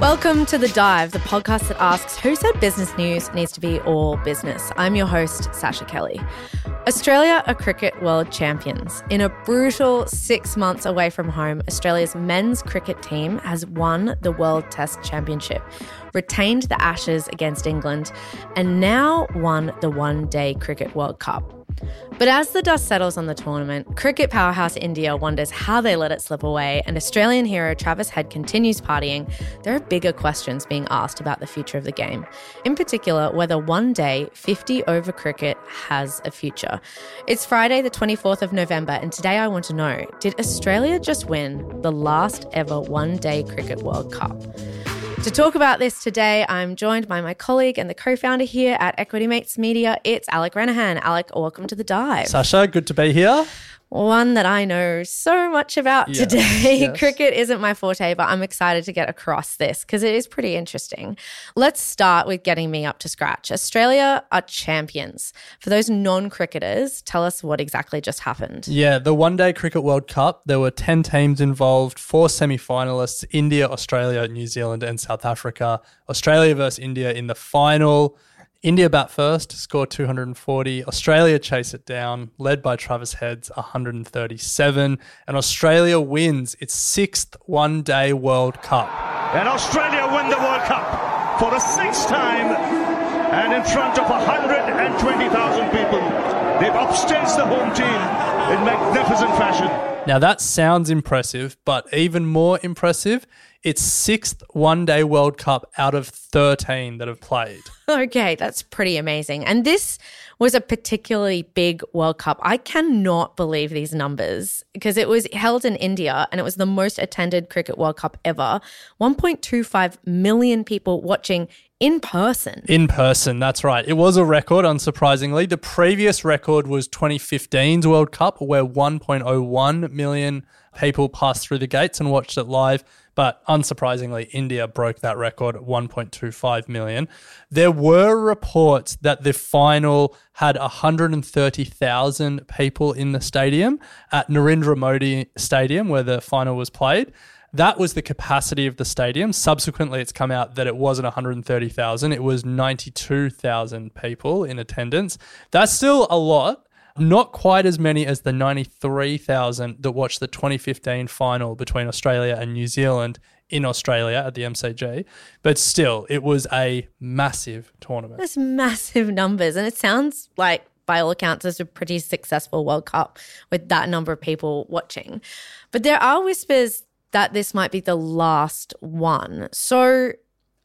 Welcome to The Dive, the podcast that asks who said business news needs to be all business. I'm your host, Sasha Kelly. Australia are cricket world champions. In a brutal 6 months away from home, Australia's men's cricket team has won the World Test Championship, retained the Ashes against England, and now won the One Day Cricket World Cup. But as the dust settles on the tournament, cricket powerhouse India wonders how they let it slip away, and Australian hero Travis Head continues partying. There are bigger questions being asked about the future of the game, in particular whether one day 50-over cricket has a future. It's Friday the 24th of November, and today I want to know, did Australia just win the last ever one-day cricket World Cup? To talk about this today, I'm joined by my colleague and the co-founder here at Equity Mates Media. It's Alec Renahan. Alec, welcome to The Dive. Sasha, good to be here. One that I know so much about today. Yes. Cricket isn't my forte, but I'm excited to get across this because it is pretty interesting. Let's start with getting me up to scratch. Australia are champions. For those non-cricketers, tell us what exactly just happened. Yeah, the One Day Cricket World Cup, there were 10 teams involved, 4 semi-finalists, India, Australia, New Zealand and South Africa. Australia versus India in the final. India bat first, scored 240. Australia chase it down, led by Travis Head's 137. And Australia wins its sixth one-day World Cup. And Australia win the World Cup for the sixth time and in front of 120,000 people. They've upstaged the home team in magnificent fashion. Now that sounds impressive, but even more impressive, it's sixth one-day World Cup out of 13 that have played. Okay, that's pretty amazing. And this was a particularly big World Cup. I cannot believe these numbers because it was held in India and it was the most attended cricket World Cup ever. 1.25 million people watching in person. In person, that's right. It was a record, unsurprisingly. The previous record was 2015's World Cup where 1.01 million people passed through the gates and watched it live. But unsurprisingly, India broke that record at 1.25 million. There were reports that the final had 130,000 people in the stadium at Narendra Modi Stadium where the final was played. That was the capacity of the stadium. Subsequently, it's come out that it wasn't 130,000. It was 92,000 people in attendance. That's still a lot. Not quite as many as the 93,000 that watched the 2015 final between Australia and New Zealand in Australia at the MCG. But still, it was a massive tournament. That's massive numbers. And it sounds like, by all accounts, it's a pretty successful World Cup with that number of people watching. But there are whispers that this might be the last one. So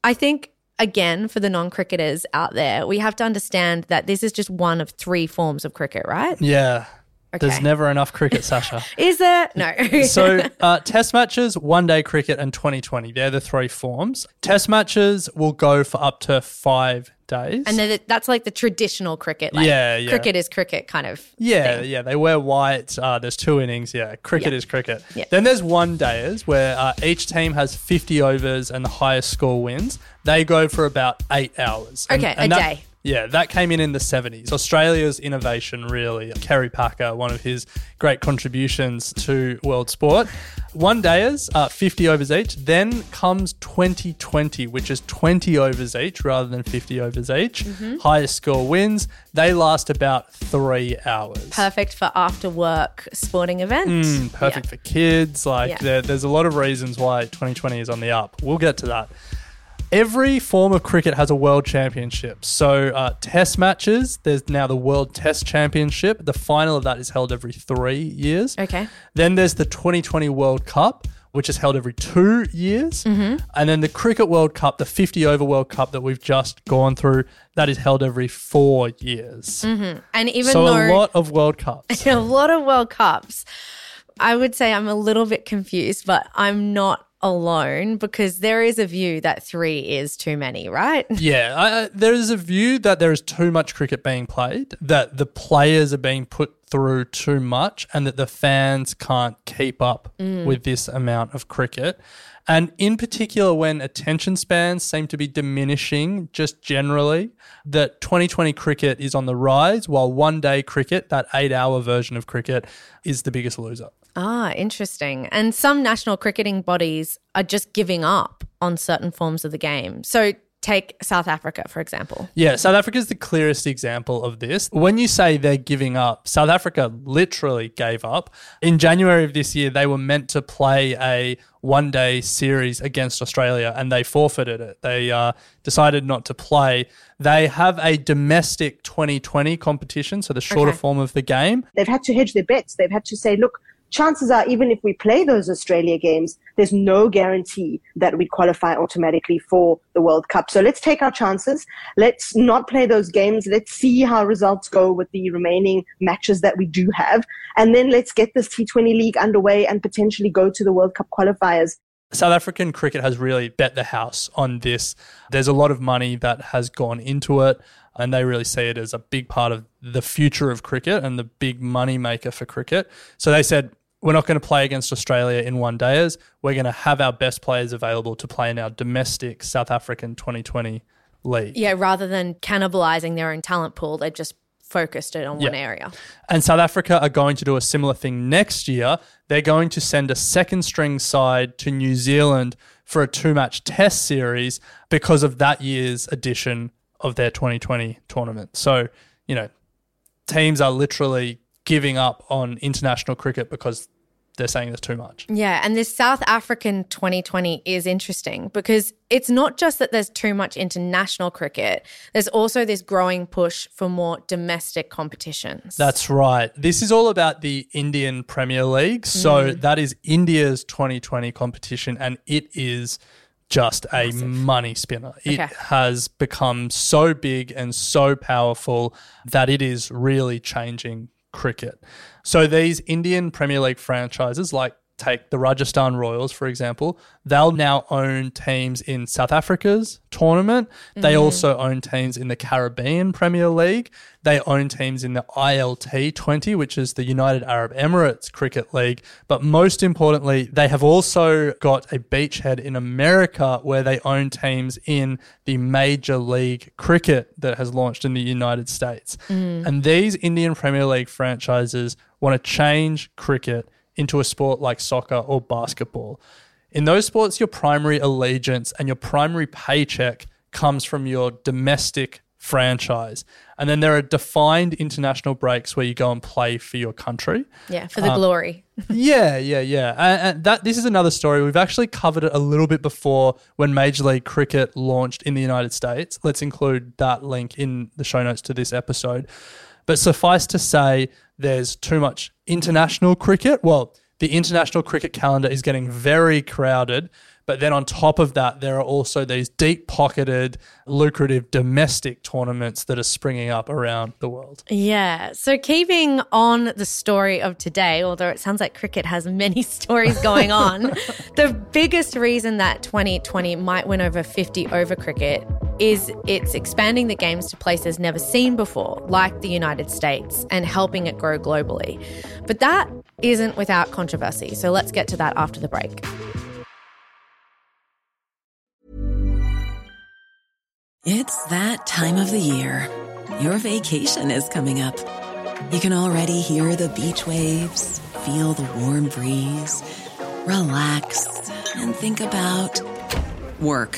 I think, again, for the non-cricketers out there, we have to understand that this is just one of 3 forms of cricket, right? Yeah. Okay. There's never enough cricket, Sasha. Is there? No. So test matches, one-day cricket and 2020, they're the 3 forms. Test matches will go for up to 5 days. And then that's like the traditional cricket. Like cricket is cricket kind of thing. They wear white. There's 2 innings. Yeah, cricket is cricket. Yeah. Then there's one-dayers where each team has 50 overs and the highest score wins. They go for about 8 hours. Okay, a day. Yeah, that came in the 70s. Australia's innovation, really. Kerry Packer, one of his great contributions to world sport. One-dayers, 50 overs each. Then comes 2020, which is 20 overs each rather than 50 overs each. Mm-hmm. Highest score wins. They last about 3 hours. Perfect for after-work sporting events. Perfect for kids. There's a lot of reasons why 2020 is on the up. We'll get to that. Every form of cricket has a world championship. So test matches, there's now the World Test Championship. The final of that is held every 3 years. Okay. Then there's the 2020 World Cup, which is held every 2 years. Mm-hmm. And then the Cricket World Cup, the 50-over World Cup that we've just gone through, that is held every 4 years. Mm-hmm. And even so a lot of World Cups. I would say I'm a little bit confused, but I'm not alone, because there is a view that three is too many, right? Yeah, there is a view that there is too much cricket being played, that the players are being put through too much, and that the fans can't keep up with this amount of cricket. And in particular, when attention spans seem to be diminishing just generally, that 2020 cricket is on the rise, while one-day cricket, that 8-hour version of cricket, is the biggest loser. Ah, interesting. And some national cricketing bodies are just giving up on certain forms of the game. So take South Africa, for example. Yeah, South Africa is the clearest example of this. When you say they're giving up, South Africa literally gave up. In January of this year, they were meant to play a one-day series against Australia and they forfeited it. They decided not to play. They have a domestic 2020 competition, so the shorter form of the game. They've had to hedge their bets. They've had to say, look, chances are, even if we play those Australia games, there's no guarantee that we qualify automatically for the World Cup. So let's take our chances. Let's not play those games. Let's see how results go with the remaining matches that we do have. And then let's get this T20 league underway and potentially go to the World Cup qualifiers. South African cricket has really bet the house on this. There's a lot of money that has gone into it, and they really see it as a big part of the future of cricket and the big money maker for cricket. So they said, we're not going to play against Australia in one-dayers. We're going to have our best players available to play in our domestic South African 2020 league. Yeah, rather than cannibalising their own talent pool, they just focused it on one area. And South Africa are going to do a similar thing next year. They're going to send a second-string side to New Zealand for a 2-match test series because of that year's edition of their 2020 tournament. So, you know, teams are literally giving up on international cricket because they're saying there's too much. Yeah, and this South African 2020 is interesting because it's not just that there's too much international cricket, there's also this growing push for more domestic competitions. That's right. This is all about the Indian Premier League. So that is India's 2020 competition, and it is just a money spinner. It has become so big and so powerful that it is really changing cricket. So these Indian Premier League franchises, like take the Rajasthan Royals, for example, they'll now own teams in South Africa's tournament. They also own teams in the Caribbean Premier League. They own teams in the ILT20, which is the United Arab Emirates Cricket League. But most importantly, they have also got a beachhead in America where they own teams in the Major League Cricket that has launched in the United States. And these Indian Premier League franchises want to change cricket into a sport like soccer or basketball. In those sports, your primary allegiance and your primary paycheck comes from your domestic franchise. And then there are defined international breaks where you go and play for your country. Yeah, for the glory. Yeah. And this is another story. We've actually covered it a little bit before when Major League Cricket launched in the United States. Let's include that link in the show notes to this episode. But suffice to say, there's too much international cricket. Well, the international cricket calendar is getting very crowded, but then on top of that, there are also these deep-pocketed, lucrative domestic tournaments that are springing up around the world. Yeah. So keeping on the story of today, although it sounds like cricket has many stories going on, the biggest reason that 2020 might win over 50-over cricket is it's expanding the games to places never seen before, like the United States, and helping it grow globally. But that isn't without controversy, so let's get to that after the break. It's that time of the year. Your vacation is coming up. You can already hear the beach waves, feel the warm breeze, relax, and think about work.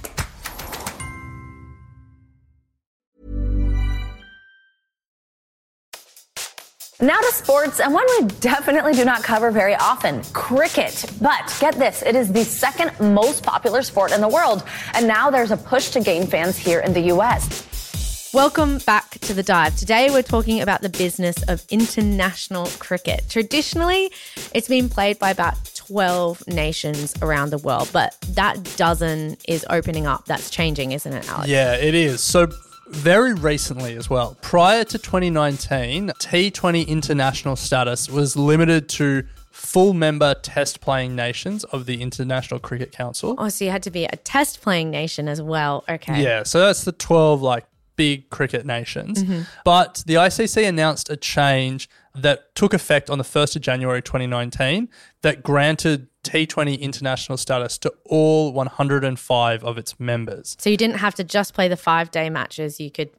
Now to sports, and one we definitely do not cover very often, cricket. But get this, it is the second most popular sport in the world, and now there's a push to gain fans here in the US. Welcome back to The Dive. Today we're talking about the business of international cricket. Traditionally, it's been played by about 12 nations around the world, but that dozen is opening up. That's changing, isn't it, Alex? Yeah, it is. So very recently as well, prior to 2019, T20 international status was limited to full member test playing nations of the International Cricket Council. Oh, so you had to be a test playing nation as well. Okay. Yeah, so that's the 12 big cricket nations. Mm-hmm. But the ICC announced a change that took effect on the 1st of January 2019 that granted T20 international status to all 105 of its members. So you didn't have to just play the 5-day matches. You could,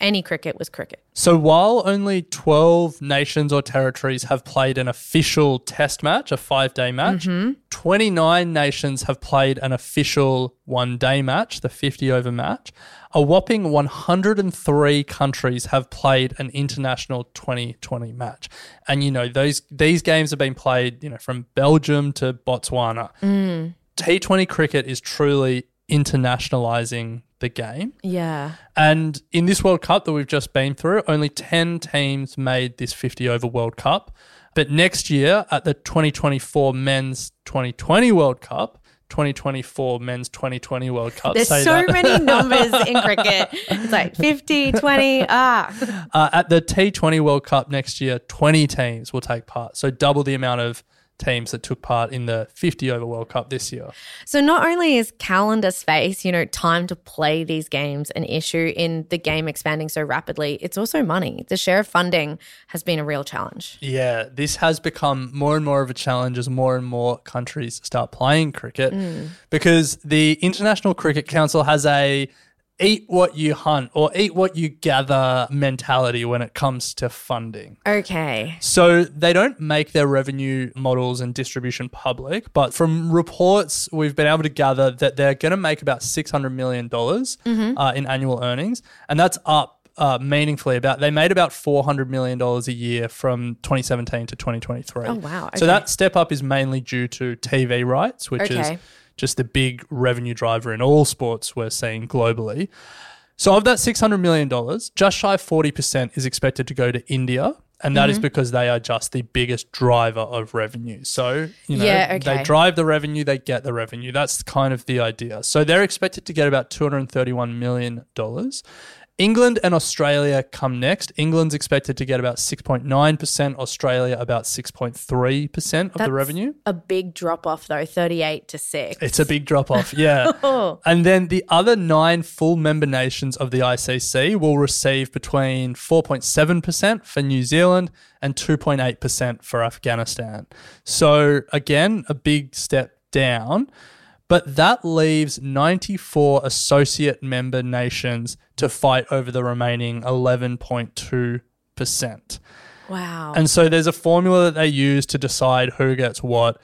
any cricket was cricket. So while only 12 nations or territories have played an official test match, a 5-day match, mm-hmm. 29 nations have played an official 1-day match, the 50-over match. A whopping 103 countries have played an international 2020 match. And, these games have been played, from Belgium to Botswana. Mm. T20 cricket is truly internationalizing the game. Yeah. And in this World Cup that we've just been through, only 10 teams made this 50-over World Cup. But next year at the 2024 Men's 2020 World Cup, 2024 Men's 2020 World Cup. There's many numbers in cricket. It's 50, 20, at the T20 World Cup next year, 20 teams will take part. So double the amount of teams that took part in the 50-over World Cup this year. So not only is calendar space, time to play these games an issue in the game expanding so rapidly, it's also money. The share of funding has been a real challenge. Yeah, this has become more and more of a challenge as more and more countries start playing cricket because the International Cricket Council has a eat what you hunt or eat what you gather mentality when it comes to funding. Okay. So they don't make their revenue models and distribution public, but from reports we've been able to gather that they're going to make about $600 million in annual earnings, and that's up meaningfully. They made about $400 million a year from 2017 to 2023. Oh, wow. Okay. So that step up is mainly due to TV rights, which is just the big revenue driver in all sports we're seeing globally. So of that $600 million, just shy of 40% is expected to go to India, and that is because they are just the biggest driver of revenue. So, they drive the revenue, they get the revenue. That's kind of the idea. So they're expected to get about $231 million. England and Australia come next. England's expected to get about 6.9%, Australia about 6.3% of the revenue. A big drop-off though, 38-6. It's a big drop-off, yeah. And then the other 9 full member nations of the ICC will receive between 4.7% for New Zealand and 2.8% for Afghanistan. So again, a big step down. But that leaves 94 associate member nations to fight over the remaining 11.2%. Wow. And so there's a formula that they use to decide who gets what,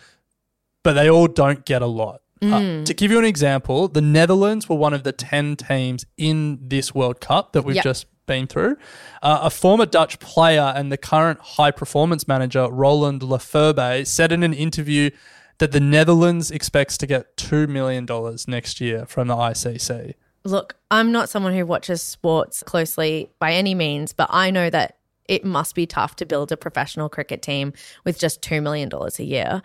but they all don't get a lot. To give you an example, the Netherlands were one of the 10 teams in this World Cup that we've just been through. A former Dutch player and the current high performance manager, Roland Lefebvre, said in an interview that the Netherlands expects to get $2 million next year from the ICC. Look, I'm not someone who watches sports closely by any means, but I know that it must be tough to build a professional cricket team with just $2 million a year,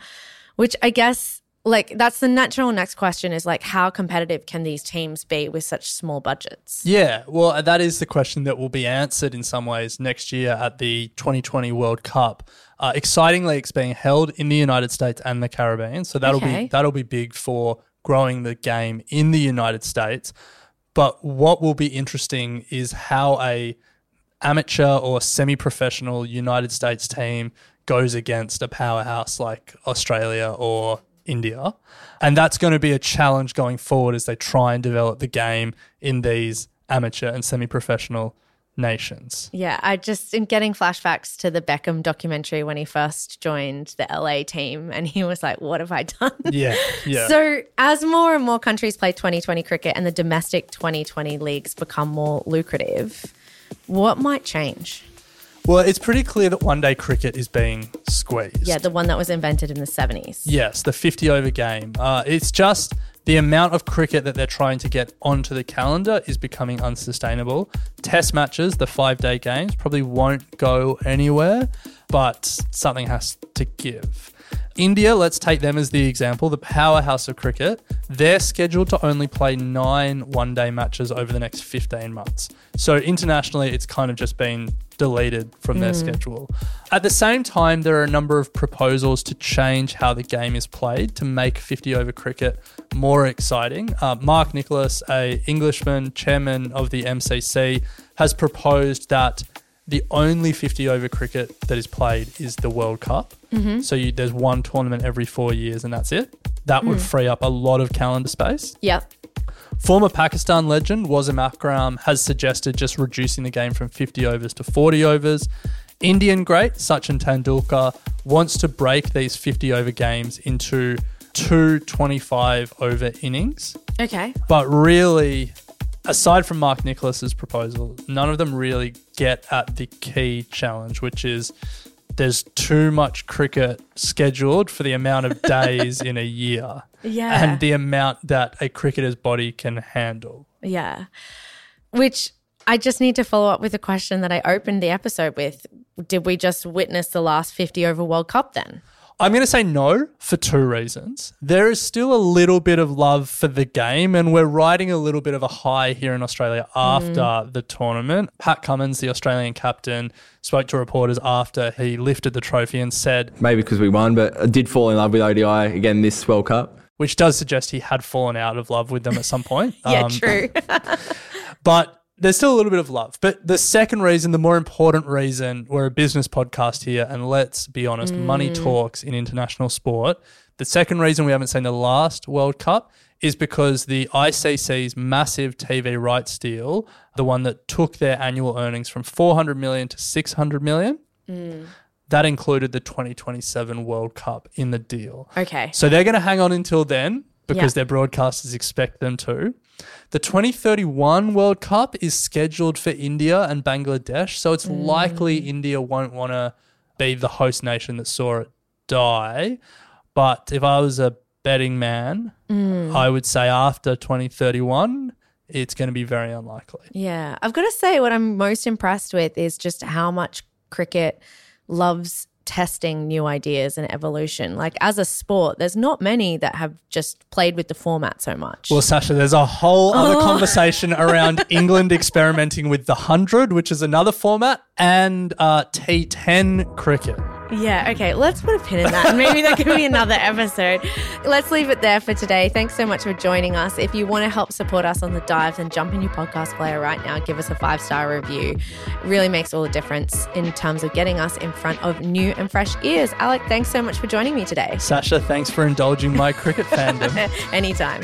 which I guess that's the natural next question is how competitive can these teams be with such small budgets? Yeah, well, that is the question that will be answered in some ways next year at the 2020 World Cup. Excitingly, it's being held in the United States and the Caribbean, so that'll be big for growing the game in the United States. But what will be interesting is how a amateur or semi-professional United States team goes against a powerhouse like Australia or India, and that's going to be a challenge going forward as they try and develop the game in these amateur and semi-professional nations. Yeah, I just in getting flashbacks to the Beckham documentary when he first joined the LA team and he was like, what have I done? Yeah. So as more and more countries play 2020 cricket and the domestic 2020 leagues become more lucrative, what might change? Well, it's pretty clear that one-day cricket is being squeezed. Yeah, the one that was invented in the 70s. Yes, the 50-over game. It's just the amount of cricket that they're trying to get onto the calendar is becoming unsustainable. Test matches, the 5-day games, probably won't go anywhere, but something has to give. India, let's take them as the example, the powerhouse of cricket. They're scheduled to only play 9 one-day matches over the next 15 months. So internationally, it's kind of just been deleted from their schedule. At the same time, there are a number of proposals to change how the game is played to make 50-over cricket more exciting. Mark Nicholas, an Englishman, chairman of the MCC, has proposed that the only 50-over cricket that is played is the World Cup. Mm-hmm. So there's one tournament every 4 years and that's it. That would free up a lot of calendar space. Yeah. Former Pakistan legend Wasim Akram has suggested just reducing the game from 50 overs to 40 overs. Indian great Sachin Tendulkar wants to break these 50-over games into two 25-over innings. Okay. But really, aside from Mark Nicholas's proposal, none of them really get at the key challenge, which is there's too much cricket scheduled for the amount of days in a year and the amount that a cricketer's body can handle. Yeah, which I just need to follow up with a question that I opened the episode with. Did we just witness the last 50-over World Cup then? I'm going to say no for two reasons. There is still a little bit of love for the game and we're riding a little bit of a high here in Australia after the tournament. Pat Cummins, the Australian captain, spoke to reporters after he lifted the trophy and said, maybe because we won, but I did fall in love with ODI again this World Cup. Which does suggest he had fallen out of love with them at some point. True. But there's still a little bit of love. But the second reason, the more important reason, we're a business podcast here and let's be honest, money talks in international sport. The second reason we haven't seen the last World Cup is because the ICC's massive TV rights deal, the one that took their annual earnings from 400 million to 600 million, that included the 2027 World Cup in the deal. Okay. So they're going to hang on until then because their broadcasters expect them to. The 2031 World Cup is scheduled for India and Bangladesh, so it's likely India won't want to be the host nation that saw it die. But if I was a betting man, I would say after 2031, it's going to be very unlikely. Yeah. I've got to say what I'm most impressed with is just how much cricket loves testing new ideas and evolution. Like as a sport, there's not many that have just played with the format so much. Well, Sasha, there's a whole other conversation around England experimenting with the 100, which is another format, and T10 cricket. Yeah, okay, let's put a pin in that. Maybe that could be another episode. Let's leave it there for today. Thanks so much for joining us. If you want to help support us on The Dive, then jump in your podcast player right now. Give us a 5-star review. It really makes all the difference in terms of getting us in front of new and fresh ears. Alec, thanks so much for joining me today. Sasha, thanks for indulging my cricket fandom. Anytime.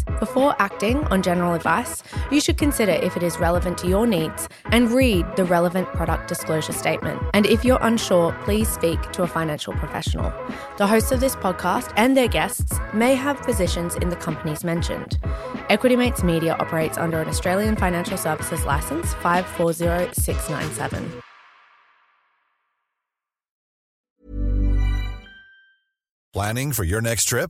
Before acting on general advice, you should consider if it is relevant to your needs and read the relevant product disclosure statement. And if you're unsure, please speak to a financial professional. The hosts of this podcast and their guests may have positions in the companies mentioned. Equity Mates Media operates under an Australian Financial Services Licence 540697. Planning for your next trip?